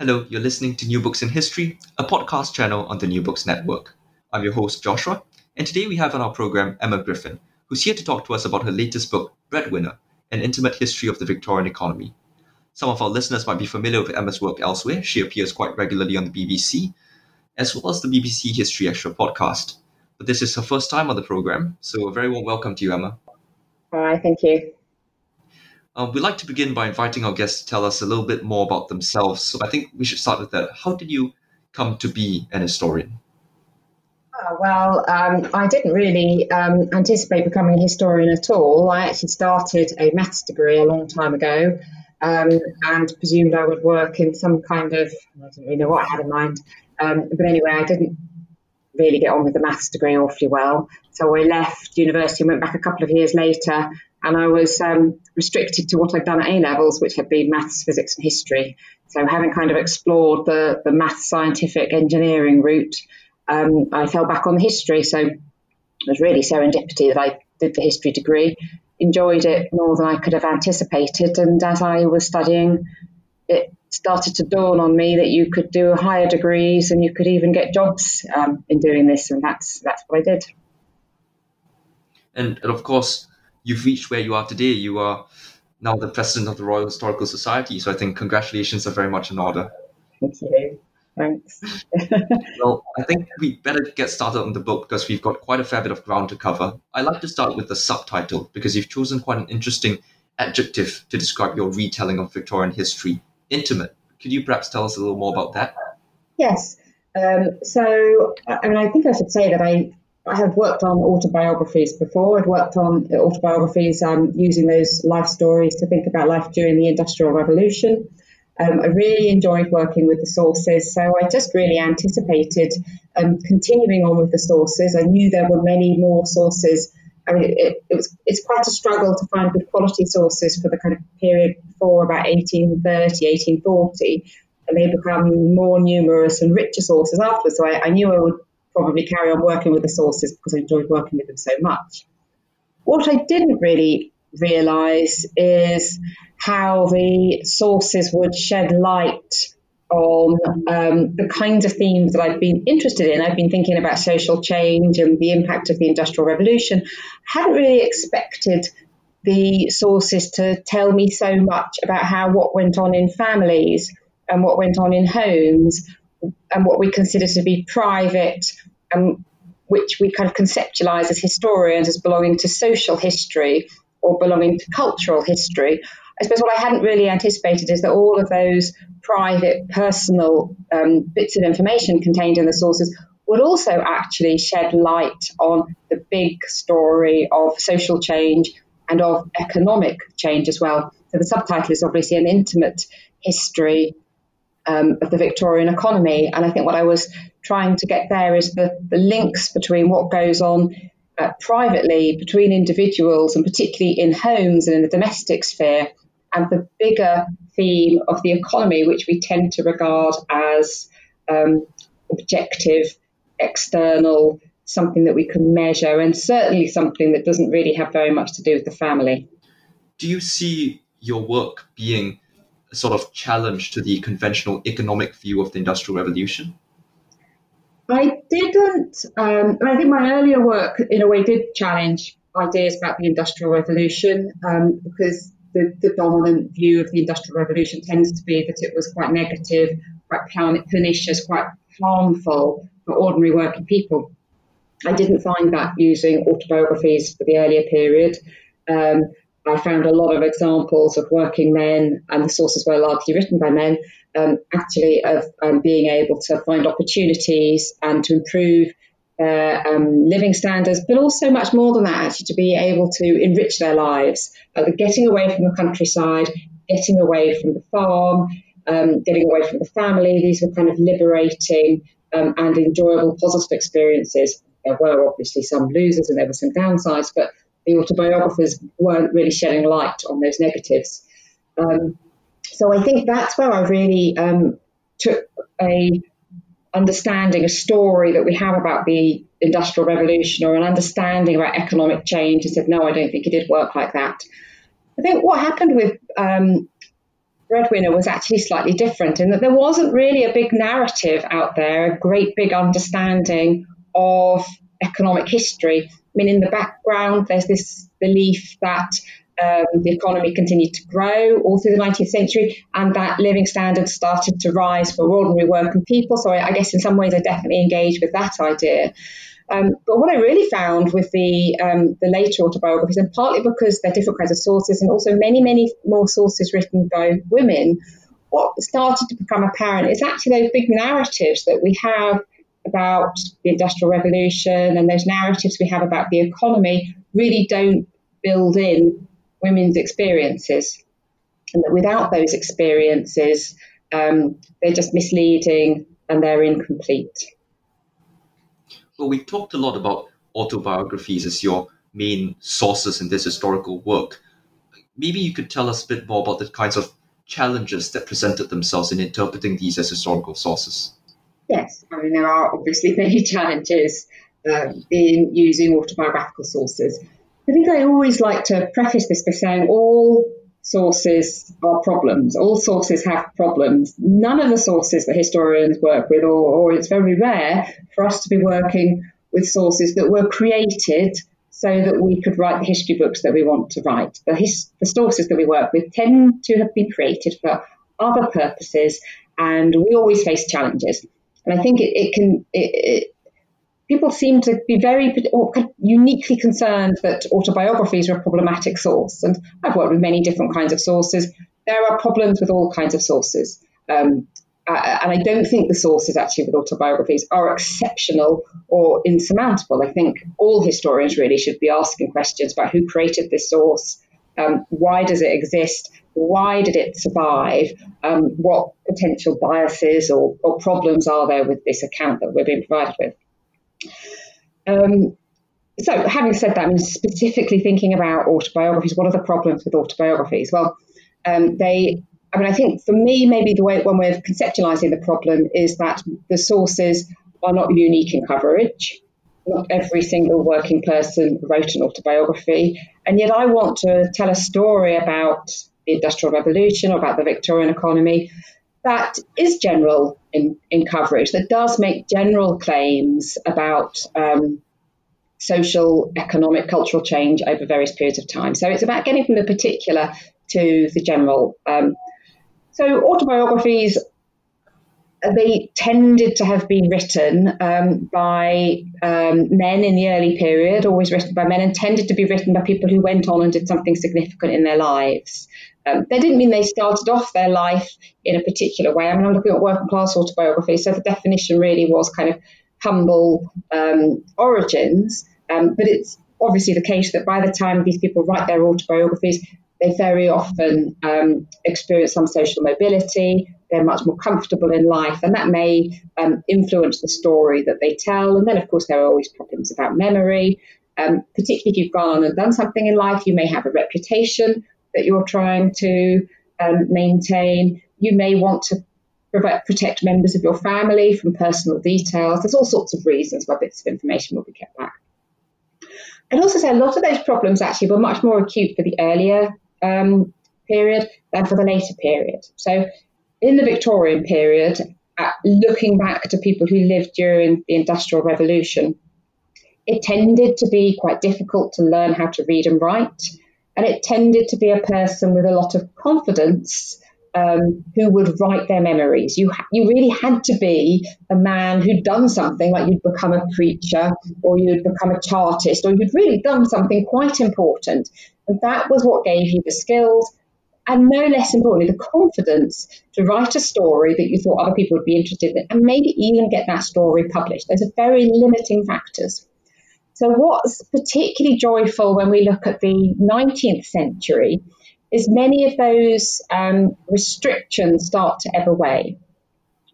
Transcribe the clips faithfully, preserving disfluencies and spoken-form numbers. Hello, you're listening to New Books in History, a podcast channel on the New Books Network. I'm your host, Joshua, and today we have on our program Emma Griffin, who's here to talk to us about her latest book, Breadwinner, An Intimate History of the Victorian Economy. Some of our listeners might be familiar with Emma's work elsewhere. She appears quite regularly on the B B C, as well as the B B C History Extra podcast. But this is her first time on the program, so a very warm welcome to you, Emma. All right, thank you. Um, we'd like to begin by inviting our guests to tell us a little bit more about themselves. So I think we should start with that. How did you come to be an historian? Oh, well, um, I didn't really um, anticipate becoming a historian at all. I actually started a maths degree a long time ago um, and presumed I would work in some kind of, I don't really know what I had in mind. Um, but anyway, I didn't really get on with the maths degree awfully well. So I left university and went back a couple of years later. And I was um, restricted to what I'd done at A-levels, which had been maths, physics and history. So having kind of explored the, the maths, scientific, engineering route, um, I fell back on history. So it was really serendipity that I did the history degree, enjoyed it more than I could have anticipated. And as I was studying, it started to dawn on me that you could do higher degrees and you could even get jobs um, in doing this. And that's that's what I did. And, and of course, you've reached where you are today. You are now the president of the Royal Historical Society. So I think congratulations are very much in order. Thank you. Thanks. Well, I think we better get started on the book because we've got quite a fair bit of ground to cover. I like to start with the subtitle because you've chosen quite an interesting adjective to describe your retelling of Victorian history, intimate. Could you perhaps tell us a little more about that? Yes. Um, so, I mean, I think I should say that I... I have worked on autobiographies before. I'd worked on autobiographies um, using those life stories to think about life during the Industrial Revolution. Um, I really enjoyed working with the sources, so I just really anticipated um, continuing on with the sources. I knew there were many more sources. I mean, it, it was, it's quite a struggle to find good quality sources for the kind of period before about eighteen thirty, eighteen forty, and they become more numerous and richer sources afterwards. So I, I knew I would probably carry on working with the sources because I enjoyed working with them so much. What I didn't really realise is how the sources would shed light on um, the kinds of themes that I've been interested in. I've been thinking about social change and the impact of the Industrial Revolution. I hadn't really expected the sources to tell me so much about how what went on in families and what went on in homes and what we consider to be private, and which we kind of conceptualize as historians as belonging to social history or belonging to cultural history. I suppose what I hadn't really anticipated is that all of those private, personal um, bits of information contained in the sources would also actually shed light on the big story of social change and of economic change as well. So the subtitle is obviously an intimate history Um, of the Victorian economy. And I think what I was trying to get there is the, the links between what goes on uh, privately between individuals and particularly in homes and in the domestic sphere and the bigger theme of the economy, which we tend to regard as um, objective, external, something that we can measure and certainly something that doesn't really have very much to do with the family. Do you see your work being a sort of challenge to the conventional economic view of the Industrial Revolution? I didn't. Um, I think my earlier work, in a way, did challenge ideas about the Industrial Revolution um, because the, the dominant view of the Industrial Revolution tends to be that it was quite negative, quite pernicious, quite harmful for ordinary working people. I didn't find that using autobiographies for the earlier period. Um, I found a lot of examples of working men, and the sources were largely written by men, um, actually of um, being able to find opportunities and to improve their um, living standards, but also much more than that, actually, to be able to enrich their lives, uh, getting away from the countryside, getting away from the farm, um, getting away from the family. These were kind of liberating um, and enjoyable, positive experiences. There were obviously some losers and there were some downsides, but the autobiographers weren't really shedding light on those negatives. Um, so I think that's where I really um, took a understanding, a story that we have about the Industrial Revolution or an understanding about economic change and said, no, I don't think it did work like that. I think what happened with um, Breadwinner was actually slightly different in that there wasn't really a big narrative out there, a great big understanding of economic history. I mean, in the background, there's this belief that um, the economy continued to grow all through the nineteenth century and that living standards started to rise for ordinary working people. So I, I guess in some ways I definitely engaged with that idea. Um, but what I really found with the um, the later autobiographies, and partly because they're different kinds of sources and also many, many more sources written by women, what started to become apparent is actually those big narratives that we have about the Industrial Revolution and those narratives we have about the economy really don't build in women's experiences. And that without those experiences, um, they're just misleading and they're incomplete. Well, we've talked a lot about autobiographies as your main sources in this historical work. Maybe you could tell us a bit more about the kinds of challenges that presented themselves in interpreting these as historical sources. Yes, I mean, there are obviously many challenges um, in using autobiographical sources. I think I always like to preface this by saying all sources are problems. All sources have problems. None of the sources that historians work with, or, or it's very rare for us to be working with sources that were created so that we could write the history books that we want to write. The, his, the sources that we work with tend to have been created for other purposes, and we always face challenges. And I think it, it can, it, it, people seem to be very or uniquely concerned that autobiographies are a problematic source. And I've worked with many different kinds of sources. There are problems with all kinds of sources. Um, uh, and I don't think the sources actually with autobiographies are exceptional or insurmountable. I think all historians really should be asking questions about who created this source, um, why does it exist? Why did it survive? Um, what potential biases or, or problems are there with this account that we're being provided with? Um, so having said that, I mean, specifically thinking about autobiographies, what are the problems with autobiographies? Well, um, they, I mean, I think for me, maybe the way, one way of conceptualizing the problem is that the sources are not unique in coverage. Not every single working person wrote an autobiography. And yet I want to tell a story about the Industrial Revolution or about the Victorian economy that is general in, in coverage, that does make general claims about um, social, economic, cultural change over various periods of time. So it's about getting from the particular to the general. Um, so autobiographies, they tended to have been written um, by um, men in the early period, always written by men, and tended to be written by people who went on and did something significant in their lives. Um, that didn't mean they started off their life in a particular way. I mean, I'm looking at working class autobiography, so the definition really was kind of humble um, origins. Um, but it's obviously the case that by the time these people write their autobiographies, they very often um, experience some social mobility. They're much more comfortable in life, and that may um, influence the story that they tell. And then, of course, there are always problems about memory. Um, particularly if you've gone on and done something in life, you may have a reputation that you're trying to um, maintain. You may want to protect members of your family from personal details. There's all sorts of reasons why bits of information will be kept back. I'd also say a lot of those problems actually were much more acute for the earlier um, period than for the later period. So in the Victorian period, uh, looking back to people who lived during the Industrial Revolution, it tended to be quite difficult to learn how to read and write. And it tended to be a person with a lot of confidence um, who would write their memories. You ha- you really had to be a man who'd done something, like you'd become a preacher or you'd become a chartist or you'd really done something quite important. And that was what gave you the skills and, no less importantly, the confidence to write a story that you thought other people would be interested in and maybe even get that story published. Those are very limiting factors. So what's particularly joyful when we look at the nineteenth century is many of those um, restrictions start to ebb away.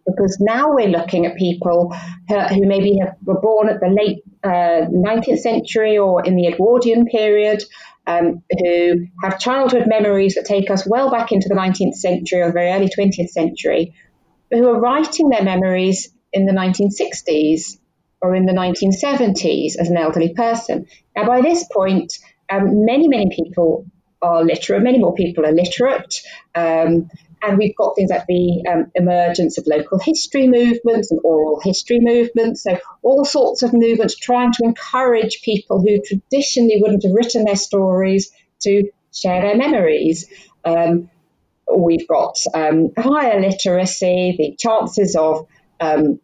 Because now we're looking at people who, who maybe have, were born at the late uh, nineteenth century or in the Edwardian period, um, who have childhood memories that take us well back into the nineteenth century or very early twentieth century, but who are writing their memories in the nineteen sixties or in the nineteen seventies as an elderly person. Now, by this point, um, many, many people are literate, many more people are literate, um, and we've got things like the um, emergence of local history movements and oral history movements, so all sorts of movements trying to encourage people who traditionally wouldn't have written their stories to share their memories. Um, we've got um, higher literacy, the chances of um,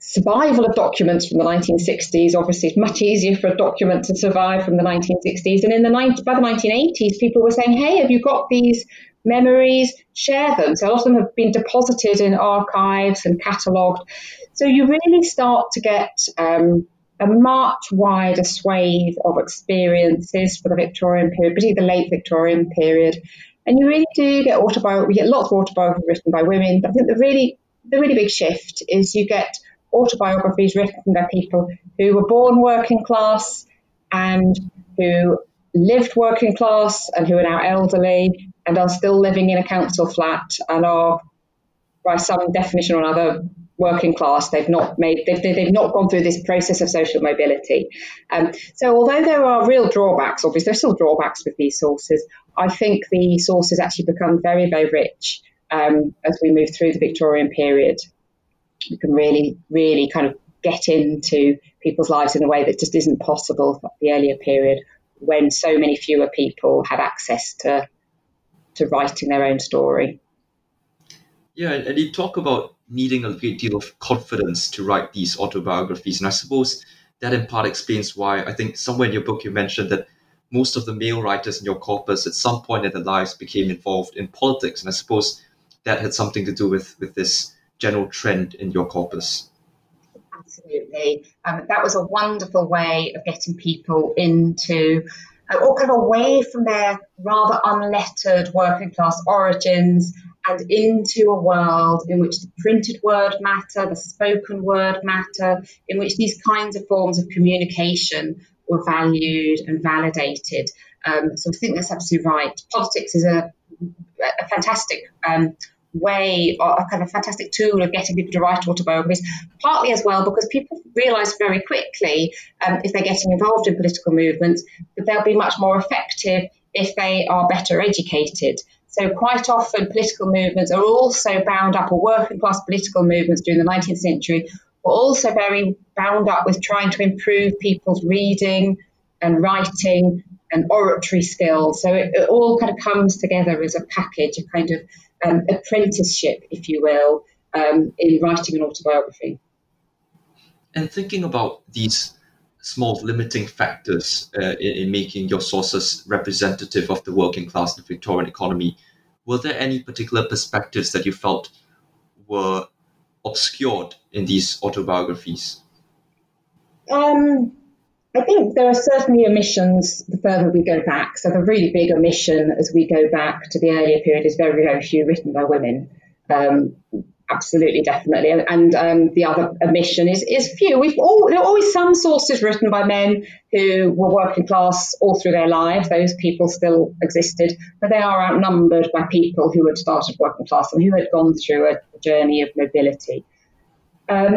survival of documents from the nineteen sixties. Obviously, it's much easier for a document to survive from the nineteen sixties. And in the by the nineteen eighties, people were saying, hey, have you got these memories? Share them. So a lot of them have been deposited in archives and catalogued. So you really start to get um, a much wider swathe of experiences for the Victorian period, particularly the late Victorian period. And you really do get autobiography. We get lots of autobiographies written by women. But I think the really, the really big shift is you get autobiographies written by people who were born working class and who lived working class and who are now elderly and are still living in a council flat and are, by some definition or another, working class. They've not made, they've, they've not gone through this process of social mobility. Um, so although there are real drawbacks, obviously there's still drawbacks with these sources, I think the sources actually become very, very rich um, as we move through the Victorian period. You can really, really kind of get into people's lives in a way that just isn't possible for the earlier period when so many fewer people had access to to writing their own story. Yeah, and you talk about needing a great deal of confidence to write these autobiographies. And I suppose that in part explains why I think somewhere in your book you mentioned that most of the male writers in your corpus at some point in their lives became involved in politics. And I suppose that had something to do with, with this general trend in your corpus. Absolutely. Um, that was a wonderful way of getting people into uh, all kind of away from their rather unlettered working class origins and into a world in which the printed word matter, the spoken word matter, in which these kinds of forms of communication were valued and validated. Um, so I think that's absolutely right. Politics is a, a fantastic um way or a kind of fantastic tool of getting people to write autobiographies, partly as well because people realise very quickly um, if they're getting involved in political movements that they'll be much more effective if they are better educated. So quite often political movements are also bound up, or working class political movements during the nineteenth century were also very bound up with trying to improve people's reading and writing and oratory skills. So it, it all kind of comes together as a package, a kind of um, apprenticeship, if you will, um, in writing an autobiography. And thinking about these small limiting factors uh, in, in making your sources representative of the working class and the Victorian economy, were there any particular perspectives that you felt were obscured in these autobiographies? Um. I think there are certainly omissions the further we go back. So the really big omission as we go back to the earlier period is very, very few written by women. Um, absolutely, definitely. And, and um, the other omission is, is few. We've all, there are always some sources written by men who were working class all through their lives. Those people still existed, but they are outnumbered by people who had started working class and who had gone through a journey of mobility. Um,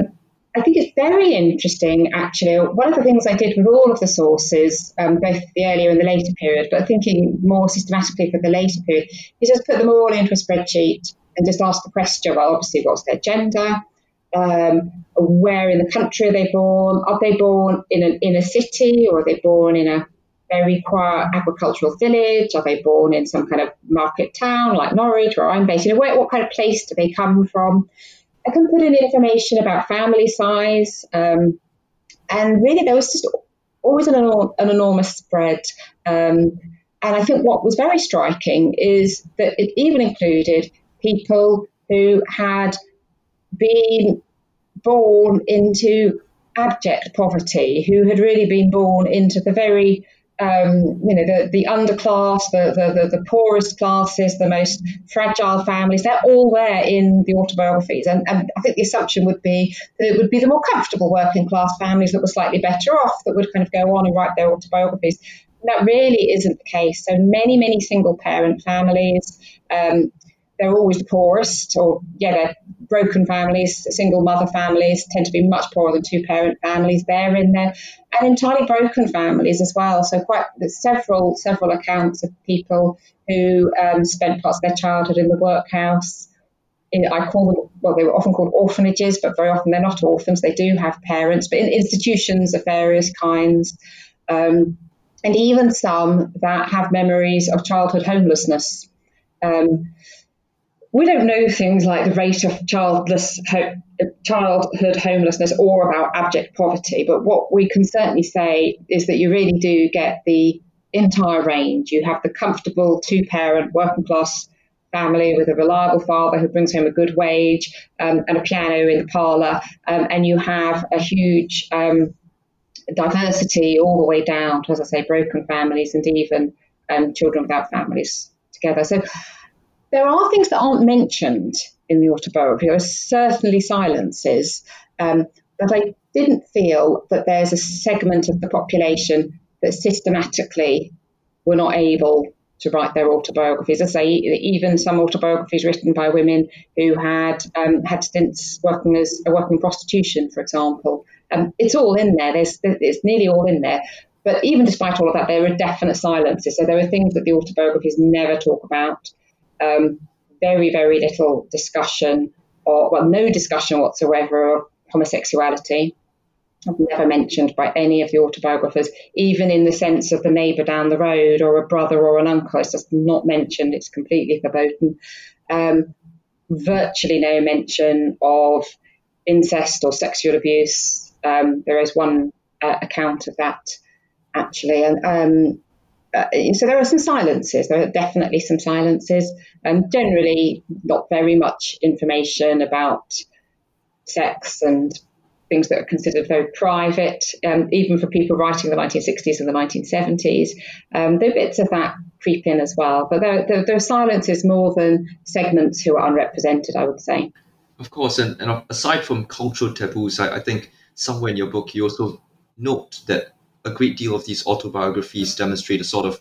I think it's very interesting, actually. One of the things I did with all of the sources, um, both the earlier and the later period, but thinking more systematically for the later period, is just put them all into a spreadsheet and just ask the question, well, obviously, what's their gender? Um, where in the country are they born? Are they born in an inner city, or are they born in a very quiet agricultural village? Are they born in some kind of market town like Norwich, where I'm based? You know, where, what kind of place do they come from? I can put in information about family size, um, and really there was just always an, enor- an enormous spread. Um, and I think what was very striking is that it even included people who had been born into abject poverty, who had really been born into the very um, you know, the, the underclass, the, the, the, the poorest classes, the most fragile families, they're all there in the autobiographies. And, and I think the assumption would be that it would be the more comfortable working class families that were slightly better off that would kind of go on and write their autobiographies. That really isn't the case. So many, many single parent families, um, they're always the poorest, or yeah, they're broken families, single mother families tend to be much poorer than two parent families. They're in there, and entirely broken families as well. So quite several, several accounts of people who um, spent parts of their childhood in the workhouse. In, I call them, well, they were often called orphanages, but very often they're not orphans. They do have parents, but in institutions of various kinds. Um, And even some that have memories of childhood homelessness. Um, we don't know things like the rate of childless ho- childhood homelessness or about abject poverty, but what we can certainly say is that you really do get the entire range. You have the comfortable two-parent working-class family with a reliable father who brings home a good wage um, and a piano in the parlour, um, and you have a huge... Um, diversity all the way down to, as I say, broken families and even um, children without families together. So there are things that aren't mentioned in the autobiography. There are certainly silences, um, but I didn't feel that there's a segment of the population that systematically were not able to write their autobiographies. As I say, even some autobiographies written by women who had um, had stints working as a working prostitution, for example. Um, it's all in there. There's, it's nearly all in there. But even despite all of that, there are definite silences. So there are things that the autobiographies never talk about. Um, very, very little discussion, or well, no discussion whatsoever of homosexuality. Never mentioned by any of the autobiographers, even in the sense of the neighbour down the road or a brother or an uncle. It's just not mentioned. It's completely verboten. Um, virtually no mention of incest or sexual abuse. Um, there is one uh, account of that, actually. And um, uh, so there are some silences. There are definitely some silences. Um, generally, not very much information about sex and things that are considered very private, um, even for people writing the nineteen sixties and the nineteen seventies. Um, there are bits of that creep in as well. But there, there, there are silences more than segments who are unrepresented, I would say. Of course, and, and aside from cultural taboos, I, I think somewhere in your book you also note that a great deal of these autobiographies demonstrate a sort of,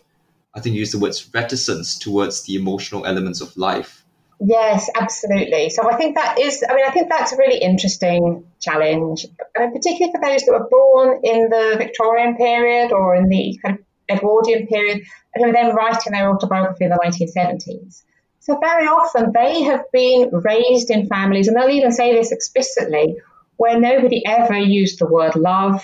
I think you use the words, reticence towards the emotional elements of life. Yes, absolutely. So I think that is, I mean, I think that's a really interesting challenge, I mean, particularly for those that were born in the Victorian period or in the kind of Edwardian period, and who were then writing their autobiography in the nineteen seventies. So very often they have been raised in families, and they'll even say this explicitly, where nobody ever used the word love,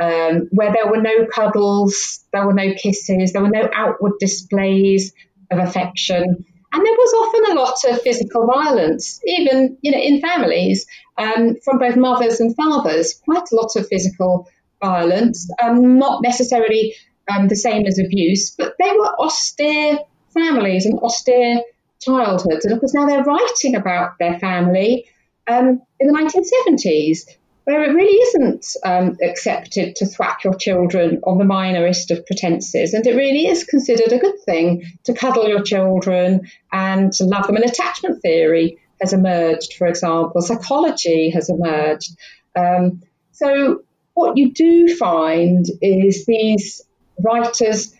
um, where there were no cuddles, there were no kisses, there were no outward displays of affection. And there was often a lot of physical violence, even, you know, in families, um, from both mothers and fathers, quite a lot of physical violence, um, not necessarily um, the same as abuse, but they were austere families and austere childhoods. And of course, now they're writing about their family um, in the nineteen seventies, where it really isn't um, accepted to thwack your children on the minorest of pretences. And it really is considered a good thing to cuddle your children and to love them. And attachment theory has emerged, for example. Psychology has emerged. Um, so what you do find is these writers,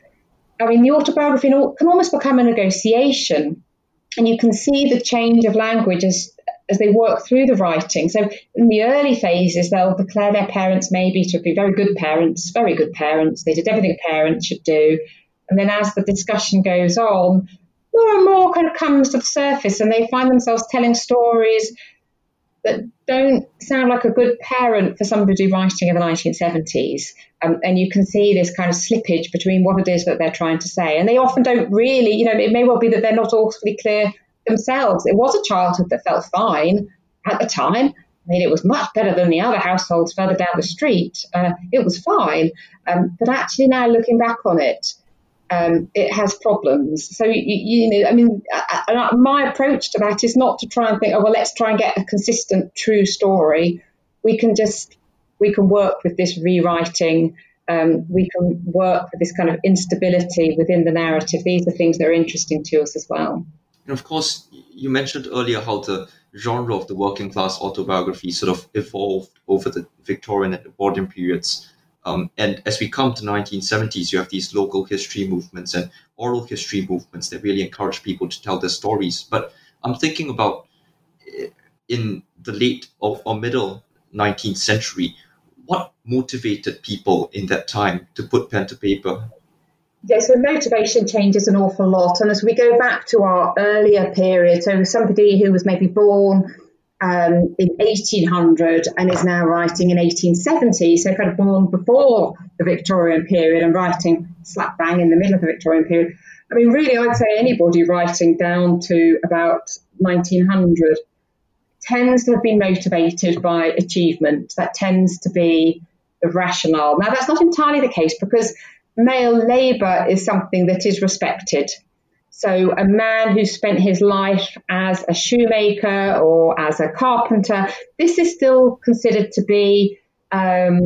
I mean, the autobiography can almost become a negotiation. And you can see the change of language as as they work through the writing. So in the early phases, they'll declare their parents maybe to be very good parents, very good parents. They did everything a parent should do. And then as the discussion goes on, more and more kind of comes to the surface, and they find themselves telling stories that don't sound like a good parent for somebody writing in the nineteen seventies. Um, and you can see this kind of slippage between what it is that they're trying to say. And they often don't really, you know, it may well be that they're not awfully clear themselves. It was a childhood that felt fine at the time. I mean, it was much better than the other households further down the street. Uh, it was fine. Um, but actually now looking back on it, um, it has problems. So, you, you know, I mean, I, I, my approach to that is not to try and think, oh, well, let's try and get a consistent, true story. We can just, we can work with this rewriting um, we can work with this kind of instability within the narrative. These are things that are interesting to us as well. And of course, you mentioned earlier how the genre of the working class autobiography sort of evolved over the Victorian and Edwardian periods. Um, and as we come to the nineteen seventies, you have these local history movements and oral history movements that really encourage people to tell their stories. But I'm thinking about in the late or, or middle nineteenth century, what motivated people in that time to put pen to paper? Yeah, so motivation changes an awful lot. And as we go back to our earlier period, so somebody who was maybe born Um, in eighteen hundred and is now writing in eighteen seventy, so kind of born before the Victorian period and writing slap bang in the middle of the Victorian period. I mean, really, I'd say anybody writing down to about nineteen hundred tends to have been motivated by achievement. That tends to be the rationale. Now, that's not entirely the case because male labour is something that is respected. So a man who spent his life as a shoemaker or as a carpenter, this is still considered to be um,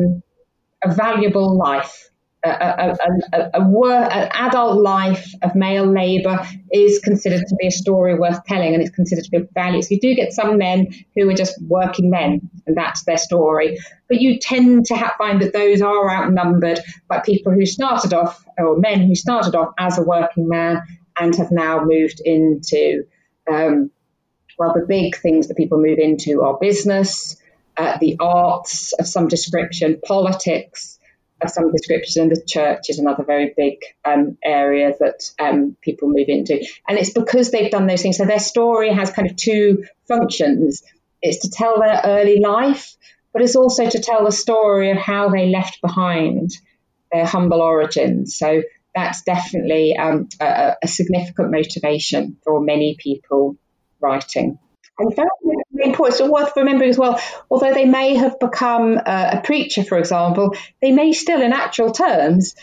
a valuable life. A, a, a, a, a wor- an adult life of male labour is considered to be a story worth telling, and it's considered to be of value. So you do get some men who are just working men, and that's their story. But you tend to ha- find that those are outnumbered by people who started off, or men who started off as a working man, and have now moved into, um, well, the big things that people move into are business, uh, the arts of some description, politics of some description, and the church is another very big um, area that um, people move into. And it's because they've done those things. So their story has kind of two functions. It's to tell their early life, but it's also to tell the story of how they left behind their humble origins. So that's definitely um, a, a significant motivation for many people writing. And very, very important, so worth remembering as well, although they may have become a, a preacher, for example, they may still, in actual terms,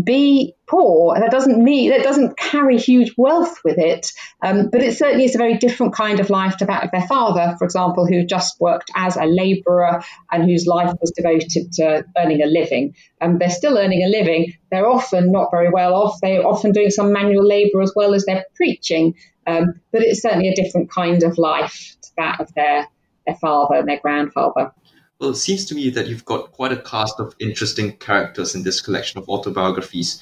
be poor. And that doesn't mean, that doesn't carry huge wealth with it, um, but it certainly is a very different kind of life to that of their father, for example, who just worked as a labourer and whose life was devoted to earning a living. And um, they're still earning a living. They're often not very well off. They're often doing some manual labour as well as they're preaching, um, but it's certainly a different kind of life to that of their, their father and their grandfather. Well, it seems to me that you've got quite a cast of interesting characters in this collection of autobiographies.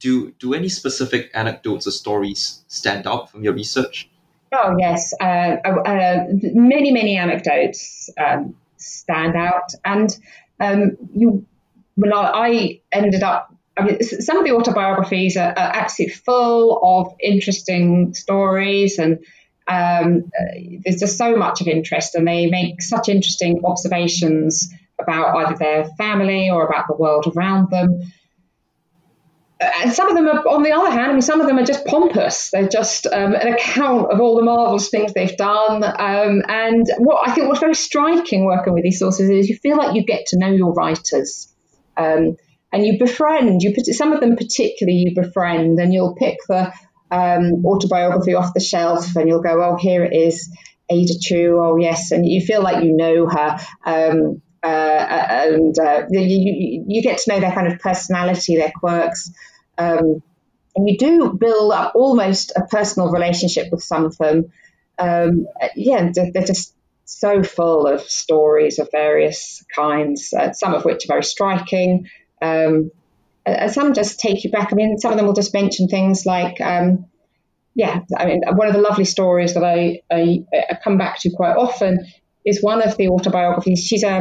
Do do any specific anecdotes or stories stand out from your research? Oh, yes. Uh, uh, many, many anecdotes um, stand out. And um, you, well, I ended up, I mean, some of the autobiographies are, are absolutely full of interesting stories, and Um, there's just so much of interest, and they make such interesting observations about either their family or about the world around them. And some of them are, on the other hand, I mean, some of them are just pompous. They're just um, an account of all the marvelous things they've done. Um, and what I think was very striking working with these sources is you feel like you get to know your writers. Um, and you befriend, you some of them particularly you befriend, and you'll pick the Um, autobiography off the shelf and you'll go, oh, here it is, Ada Chu, oh yes, and you feel like you know her, um, uh, and uh, you, you get to know their kind of personality, their quirks, um, and you do build up almost a personal relationship with some of them. Um, yeah, they're just so full of stories of various kinds, uh, some of which are very striking, um and some just take you back. I mean, some of them will just mention things like, um, yeah, I mean, one of the lovely stories that I, I, I come back to quite often is one of the autobiographies. She's a,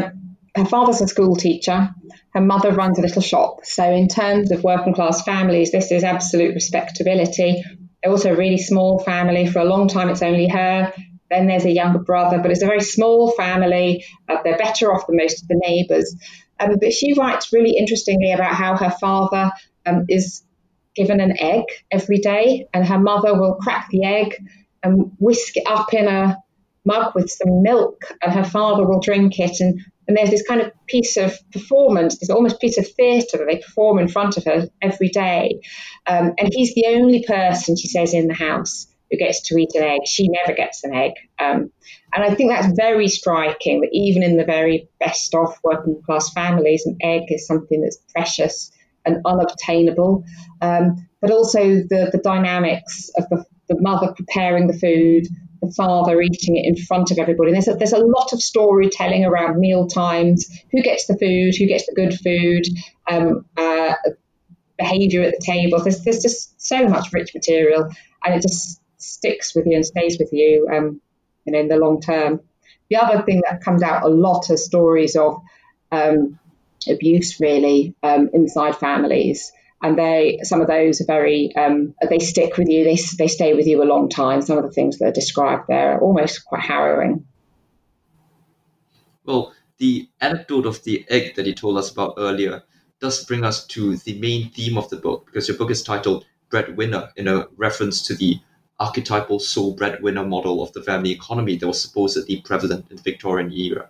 her father's a school teacher. Her mother runs a little shop. So in terms of working class families, this is absolute respectability. Also a really small family. For a long time, it's only her. Then there's a younger brother, but it's a very small family. Uh, they're better off than most of the neighbours. Um, but she writes really interestingly about how her father um, is given an egg every day, and her mother will crack the egg and whisk it up in a mug with some milk, and her father will drink it. And, and there's this kind of piece of performance, this almost piece of theatre that they perform in front of her every day. Um, and he's the only person, she says, in the house who gets to eat an egg. She never gets an egg. Um, and I think that's very striking, that even in the very best-off working-class families, an egg is something that's precious and unobtainable, um, but also the, the dynamics of the, the mother preparing the food, the father eating it in front of everybody. There's a, there's a lot of storytelling around meal times, who gets the food, who gets the good food, um, uh, behaviour at the table. There's, there's just so much rich material, and it just sticks with you and stays with you, um, you know, in the long term. The other thing that comes out a lot are stories of um, abuse, really, um, inside families. And they, some of those are very, um, they stick with you. They they stay with you a long time. Some of the things that are described there are almost quite harrowing. Well, the anecdote of the egg that you told us about earlier does bring us to the main theme of the book, because your book is titled Breadwinner, in a reference to the archetypal sole breadwinner model of the family economy that was supposedly prevalent in the Victorian era.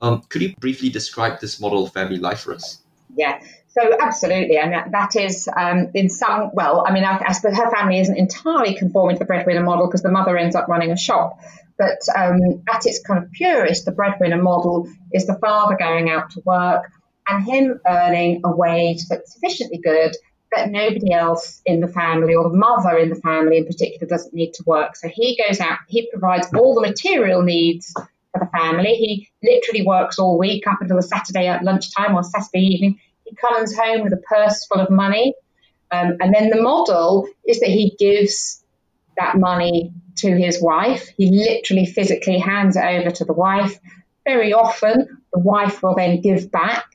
Um, could you briefly describe this model of family life for us? Yeah, so absolutely. And that, that is um, in some, well, I mean, I, I suppose her family isn't entirely conforming to the breadwinner model, because the mother ends up running a shop. But um, at its kind of purest, the breadwinner model is the father going out to work and him earning a wage that's sufficiently good that nobody else in the family, or the mother in the family in particular, doesn't need to work. So he goes out, he provides all the material needs for the family. He literally works all week up until the Saturday at lunchtime or Saturday evening. He comes home with a purse full of money. Um, and then the model is that he gives that money to his wife. He literally physically hands it over to the wife. Very often, the wife will then give back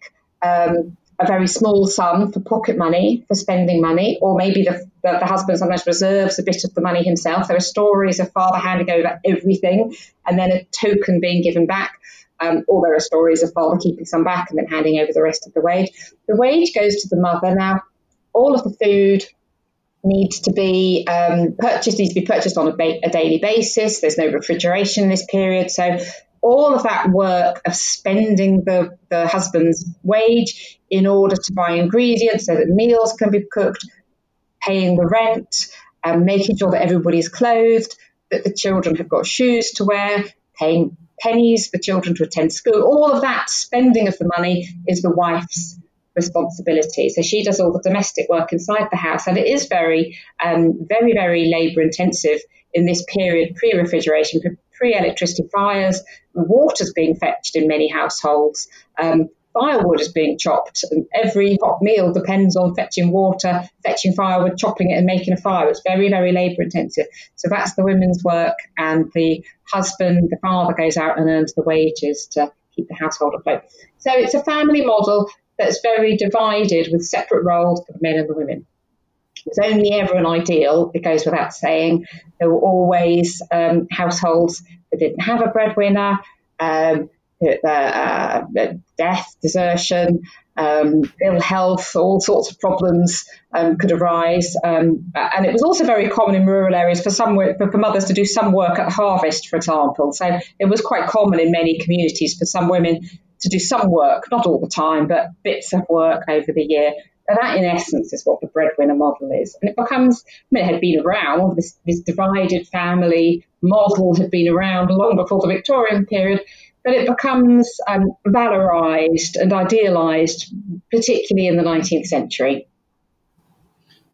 um, a very small sum for pocket money, for spending money, or maybe the, the, the husband sometimes reserves a bit of the money himself. There are stories of father handing over everything and then a token being given back, um, or there are stories of father keeping some back and then handing over the rest of the wage. The wage goes to the mother. Now, all of the food needs to be um, purchased, needs to be purchased on a, ba- a daily basis. There's no refrigeration this period, so all of that work of spending the, the husband's wage in order to buy ingredients so that meals can be cooked, paying the rent, and making sure that everybody's clothed, that the children have got shoes to wear, paying pennies for children to attend school. All of that spending of the money is the wife's responsibility. So she does all the domestic work inside the house, and it is very, um, very, very labour intensive in this period, pre-refrigeration, pre-electricity fires, water's being fetched in many households, um, firewood is being chopped, and every hot meal depends on fetching water, fetching firewood, chopping it and making a fire. It's very, very labour intensive. So that's the women's work, and the husband, the father, goes out and earns the wages to keep the household afloat. So it's a family model that's very divided, with separate roles for the men and the women. It's only ever an ideal, it goes without saying. There were always um, households that didn't have a breadwinner, um, the, uh, death, desertion, um, ill health, all sorts of problems um, could arise. Um, and it was also very common in rural areas for some for mothers to do some work at harvest, for example. So it was quite common in many communities for some women to do some work, not all the time, but bits of work over the year. And that, in essence, is what the breadwinner model is. And it becomes, I mean, it had been around, this, this divided family model had been around long before the Victorian period, but it becomes um, valorised and idealised, particularly in the nineteenth century.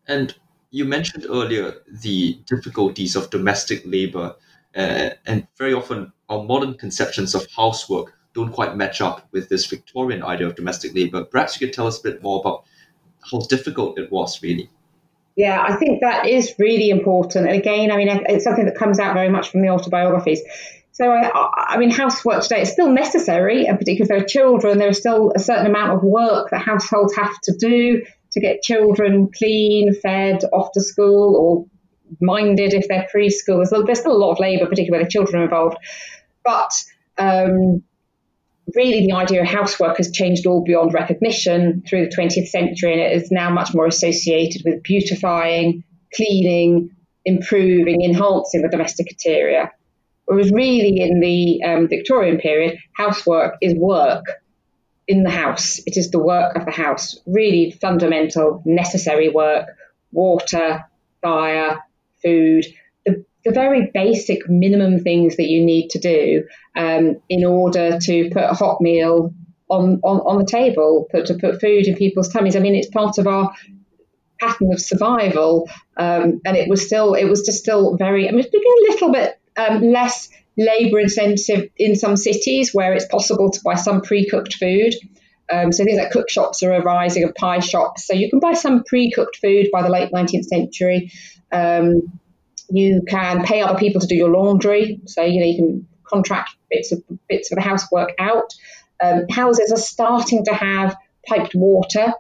And you mentioned earlier the difficulties of domestic labour, uh, and very often our modern conceptions of housework don't quite match up with this Victorian idea of domestic labour. Perhaps you could tell us a bit more about how difficult it was, really. Yeah, I think that is really important. And again, I mean, it's something that comes out very much from the autobiographies. So, I, I mean, housework today is still necessary, and particularly if there are children, there is still a certain amount of work that households have to do to get children clean, fed, off to school, or minded if they're preschool. There's still, there's still a lot of labour, particularly where the children are involved. But um, really, the idea of housework has changed all beyond recognition through the twentieth century, and it is now much more associated with beautifying, cleaning, improving, enhancing the domestic interior. Whereas really in the um, Victorian period, housework is work in the house. It is the work of the house, really fundamental, necessary work: water, fire, food, the very basic minimum things that you need to do um, in order to put a hot meal on, on, on the table, to, to put food in people's tummies. I mean, it's part of our pattern of survival, um, and it was still, it was just still very, I mean, it's been a little bit um, less labour intensive in some cities where it's possible to buy some pre-cooked food. Um, so things like cook shops are arising, and pie shops. So you can buy some pre-cooked food by the late nineteenth century. Um, you can pay other people to do your laundry. So, you know, you can contract bits of bits of the housework out. Um, houses are starting to have piped water,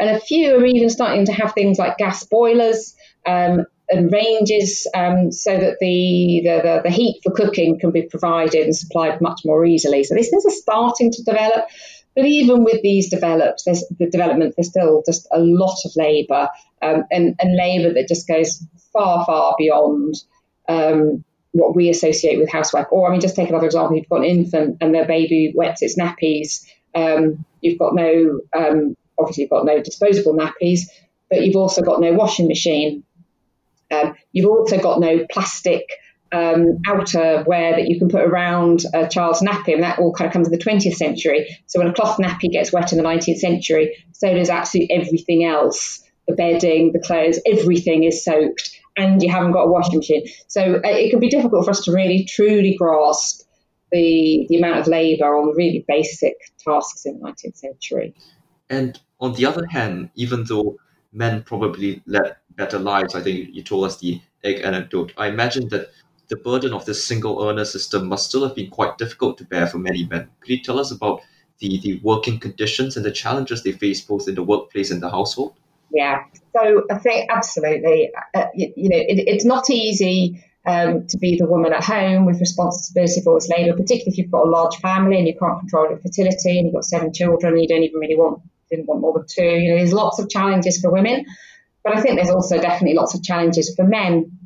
and a few are even starting to have things like gas boilers um, and ranges, um, so that the, the, the, the heat for cooking can be provided and supplied much more easily. So these things are starting to develop. But even with these develops, there's, the developments, there's still just a lot of labour, um, and, and labour that just goes far, far beyond um, what we associate with housework. Or, I mean, just take another example. You've got an infant and their baby wets its nappies. Um, you've got no, um, obviously, you've got no disposable nappies, but you've also got no washing machine. Um, you've also got no plastic Um, outerwear that you can put around a child's nappy, and that all kind of comes in the twentieth century. So when a cloth nappy gets wet in the nineteenth century, so does absolutely everything else. The bedding, the clothes, everything is soaked, and you haven't got a washing machine. So it can be difficult for us to really truly grasp the, the amount of labour on really basic tasks in the nineteenth century. And on the other hand, even though men probably led better lives, I think you told us the egg anecdote, I imagine that the burden of this single earner system must still have been quite difficult to bear for many men. Could you tell us about the, the working conditions and the challenges they face both in the workplace and the household? Yeah, so I think absolutely, uh, you, you know, it, it's not easy um, to be the woman at home with responsibility for all this labour, particularly if you've got a large family and you can't control your fertility and you've got seven children and you don't even really want, didn't want more than two. You know, there's lots of challenges for women, but I think there's also definitely lots of challenges for men.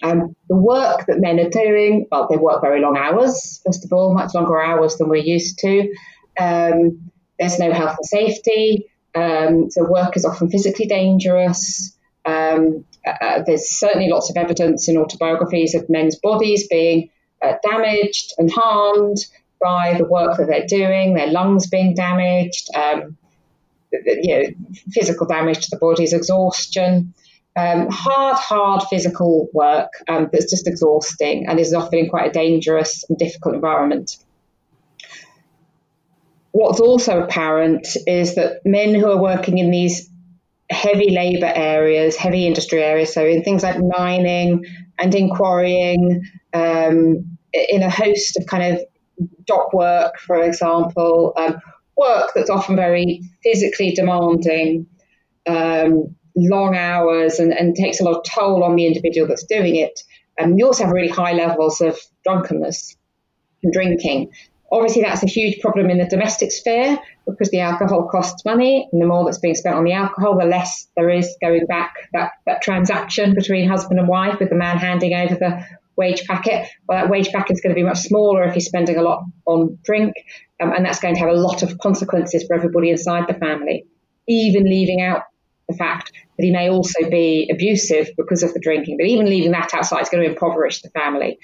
Um, the work that men are doing, well, they work very long hours, first of all, much longer hours than we're used to. Um, there's no health and safety. Um, so work is often physically dangerous. Um, uh, there's certainly lots of evidence in autobiographies of men's bodies being uh, damaged and harmed by the work that they're doing, their lungs being damaged, um, you know, physical damage to the body's exhaustion. Um, hard, hard physical work um, that's just exhausting and is often in quite a dangerous and difficult environment. What's also apparent is that men who are working in these heavy labour areas, heavy industry areas, so in things like mining and in quarrying, um, in a host of kind of dock work, for example, um, work that's often very physically demanding, um, long hours and, and takes a lot of toll on the individual that's doing it. And um, you also have really high levels of drunkenness and drinking. Obviously, that's a huge problem in the domestic sphere because the alcohol costs money, and the more that's being spent on the alcohol, the less there is going back, that, that transaction between husband and wife with the man handing over the wage packet. Well, that wage packet is going to be much smaller if he's spending a lot on drink, um, and that's going to have a lot of consequences for everybody inside the family, even leaving out the fact that he may also be abusive because of the drinking, but even leaving that outside is going to impoverish the family.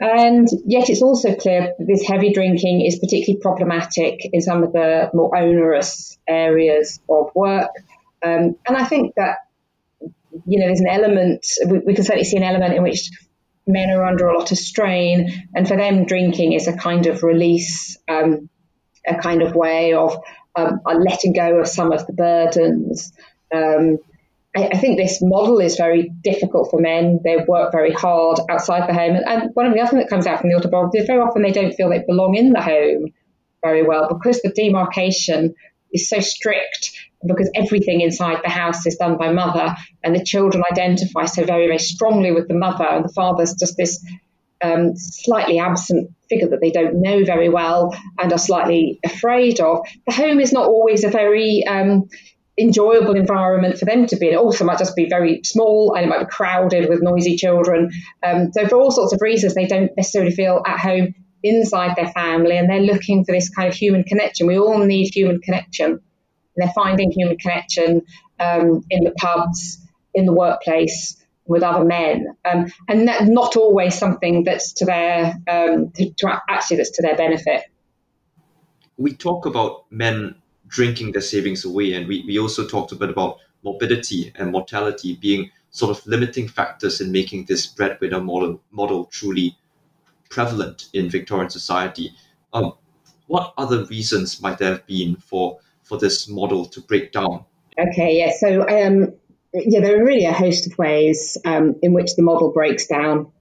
And yet it's also clear that this heavy drinking is particularly problematic in some of the more onerous areas of work. Um, and I think that, you know, there's an element, we, we can certainly see an element in which men are under a lot of strain, and for them drinking is a kind of release, um, a kind of way of Um, are letting go of some of the burdens. Um, I, I think this model is very difficult for men. They work very hard outside the home. And, and one of the other things that comes out from the autobiography is very often they don't feel they belong in the home very well because the demarcation is so strict, because everything inside the house is done by mother, and the children identify so very, very strongly with the mother, and the father's just this Um, slightly absent figure that they don't know very well and are slightly afraid of. The home is not always a very um, enjoyable environment for them to be in. It also might just be very small, and it might be crowded with noisy children. Um, so for all sorts of reasons, they don't necessarily feel at home inside their family, and they're looking for this kind of human connection. We all need human connection, and they're finding human connection um, in the pubs, in the workplace, with other men, um, and that's not always something that's to their um, to, to actually that's to their benefit. we talk about men drinking their savings away, and we, we also talked a bit about morbidity and mortality being sort of limiting factors in making this breadwinner model, model truly prevalent in Victorian society. Um, what other reasons might there have been for, for this model to break down? Okay, yeah, so um, yeah, there are really a host of ways um, in which the model breaks down.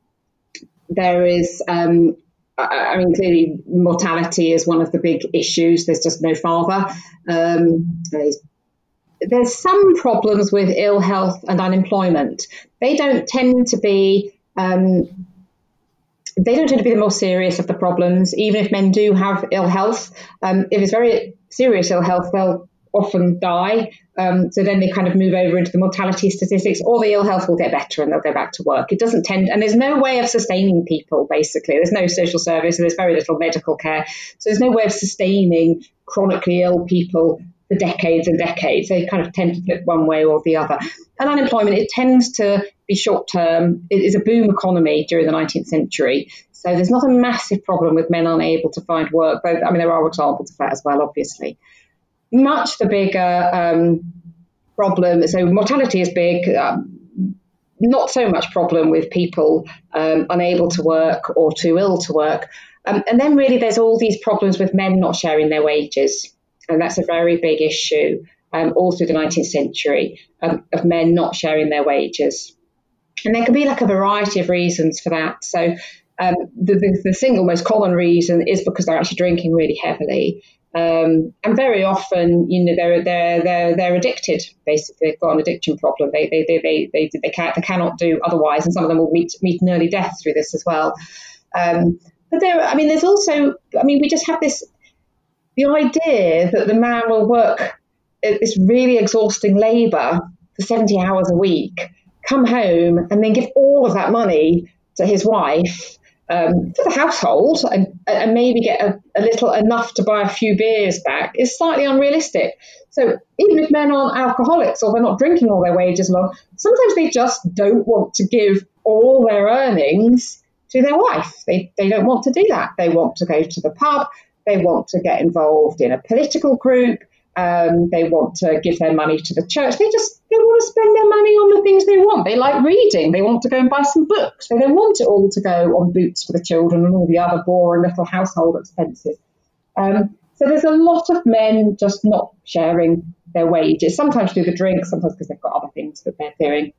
There is, um, I mean, clearly mortality is one of the big issues. There's just no father. Um, there's, there's some problems with ill health and unemployment. They don't tend to be... Um, They don't tend to be the more serious of the problems, even if men do have ill health. Um, if it's very serious ill health, they'll often die. Um, so then they kind of move over into the mortality statistics, or the ill health will get better and they'll go back to work. It doesn't tend, and there's no way of sustaining people, basically. There's no social service and there's very little medical care. So there's no way of sustaining chronically ill people for decades and decades. They kind of tend to look one way or the other. And unemployment, it tends to be short-term. It is a boom economy during the nineteenth century. So there's not a massive problem with men unable to find work. Though, I mean, there are examples of that as well, obviously. Much the bigger um, problem, so mortality is big, um, not so much problem with people um, unable to work or too ill to work. Um, and then really there's all these problems with men not sharing their wages. And that's a very big issue um, all through the nineteenth century, um, of men not sharing their wages. And there can be like a variety of reasons for that. So um, the, the, the single most common reason is because they're actually drinking really heavily. Um, and very often, you know, they're they're they're they're addicted. Basically, they've got an addiction problem. They they they they they, they, they, can't, they cannot do otherwise. And some of them will meet meet an early death through this as well. Um, but there, I mean, there's also, I mean, we just have this. The idea that the man will work this really exhausting labour for seventy hours a week, come home and then give all of that money to his wife, um, to the household, and, and maybe get a, a little enough to buy a few beers back is slightly unrealistic. So even if men aren't alcoholics or they're not drinking all their wages long, sometimes they just don't want to give all their earnings to their wife. They they don't want to do that. They want to go to the pub. They want to get involved in a political group. Um, they want to give their money to the church. They just they want to spend their money on the things they want. They like reading. They want to go and buy some books. They don't want it all to go on boots for the children and all the other boring little household expenses. Um, so there's a lot of men just not sharing their wages, sometimes through the drink, sometimes because they've got other things that they're doing.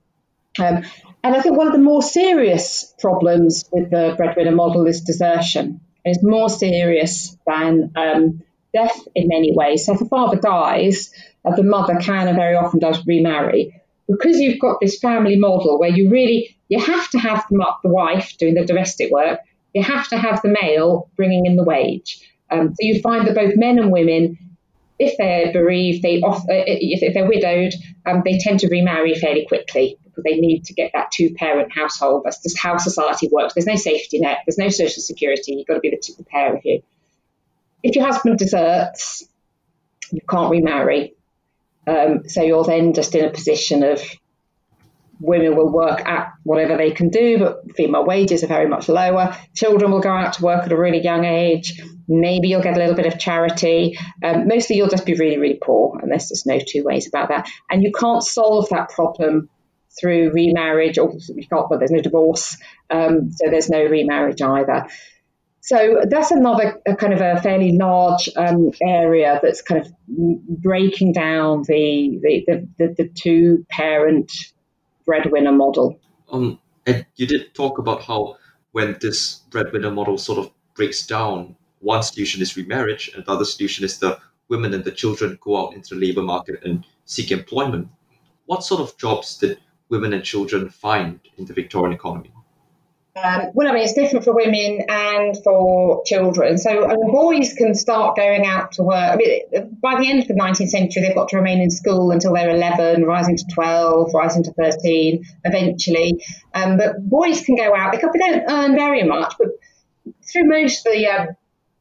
Um, and I think one of the more serious problems with the breadwinner model is desertion. It's more serious than um, death in many ways. So if the father dies, uh, the mother can and very often does remarry. Because you've got this family model where you really, you have to have them up, the wife doing the domestic work, you have to have the male bringing in the wage. Um, so you find that both men and women, if they're bereaved, they offer, if, if they're widowed, um, they tend to remarry fairly quickly. They need to get that two-parent household. That's just how society works. There's no safety net. There's no social security. You've got to be the, two, the pair of you. If your husband deserts, you can't remarry. Um, so you're then just in a position of women will work at whatever they can do, but female wages are very much lower. Children will go out to work at a really young age. Maybe you'll get a little bit of charity. Um, mostly you'll just be really, really poor, and there's just no two ways about that. And you can't solve that problem through remarriage, or you can't, but there's no divorce, um, so there's no remarriage either. So that's another a kind of a fairly large um, area that's kind of breaking down the the, the, the, the two-parent breadwinner model. Um, and you did talk about how when this breadwinner model sort of breaks down, one solution is remarriage, and the other solution is the women and the children go out into the labour market and seek employment. What sort of jobs did women and children find in the Victorian economy? Um, well, I mean, it's different for women and for children. So I mean, boys can start going out to work. I mean, by the end of the nineteenth century, they've got to remain in school until they're eleven, rising to twelve, rising to thirteen, eventually. Um, but boys can go out. They don't earn very much, but through most of the uh,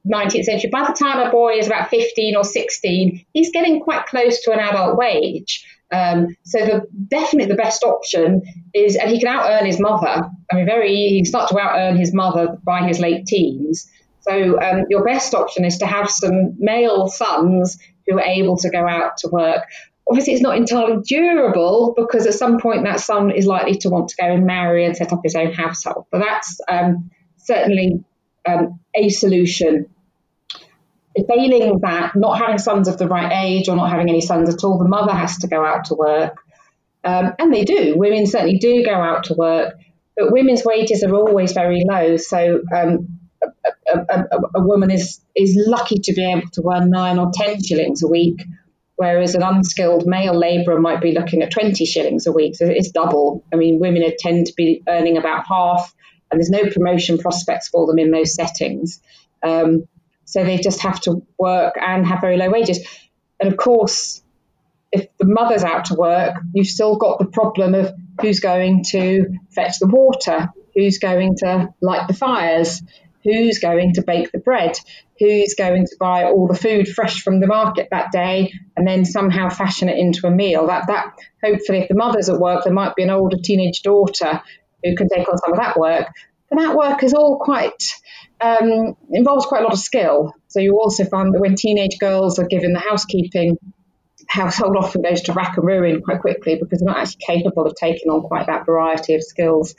nineteenth century, by the time a boy is about fifteen or sixteen, he's getting quite close to an adult wage. Um, so the, definitely the best option is, and he can out earn his mother. I mean, very he can start to out earn his mother by his late teens. So um, your best option is to have some male sons who are able to go out to work. Obviously, it's not entirely durable because at some point that son is likely to want to go and marry and set up his own household. But that's um, certainly um, a solution. Failing that, not having sons of the right age or not having any sons at all, the mother has to go out to work. Um, and they do. Women certainly do go out to work. But women's wages are always very low. So um, a, a, a, a woman is, is lucky to be able to earn nine or ten shillings a week, whereas an unskilled male labourer might be looking at twenty shillings a week. So it's double. I mean, women tend to be earning about half, and there's no promotion prospects for them in those settings. Um, so they just have to work and have very low wages. And of course, if the mother's out to work, you've still got the problem of who's going to fetch the water, who's going to light the fires, who's going to bake the bread, who's going to buy all the food fresh from the market that day and then somehow fashion it into a meal. That that hopefully, if the mother's at work, there might be an older teenage daughter who can take on some of that work. But that work is all quite, um, involves quite a lot of skill. So you also find that when teenage girls are given the housekeeping, household often goes to rack and ruin quite quickly because they're not actually capable of taking on quite that variety of skills.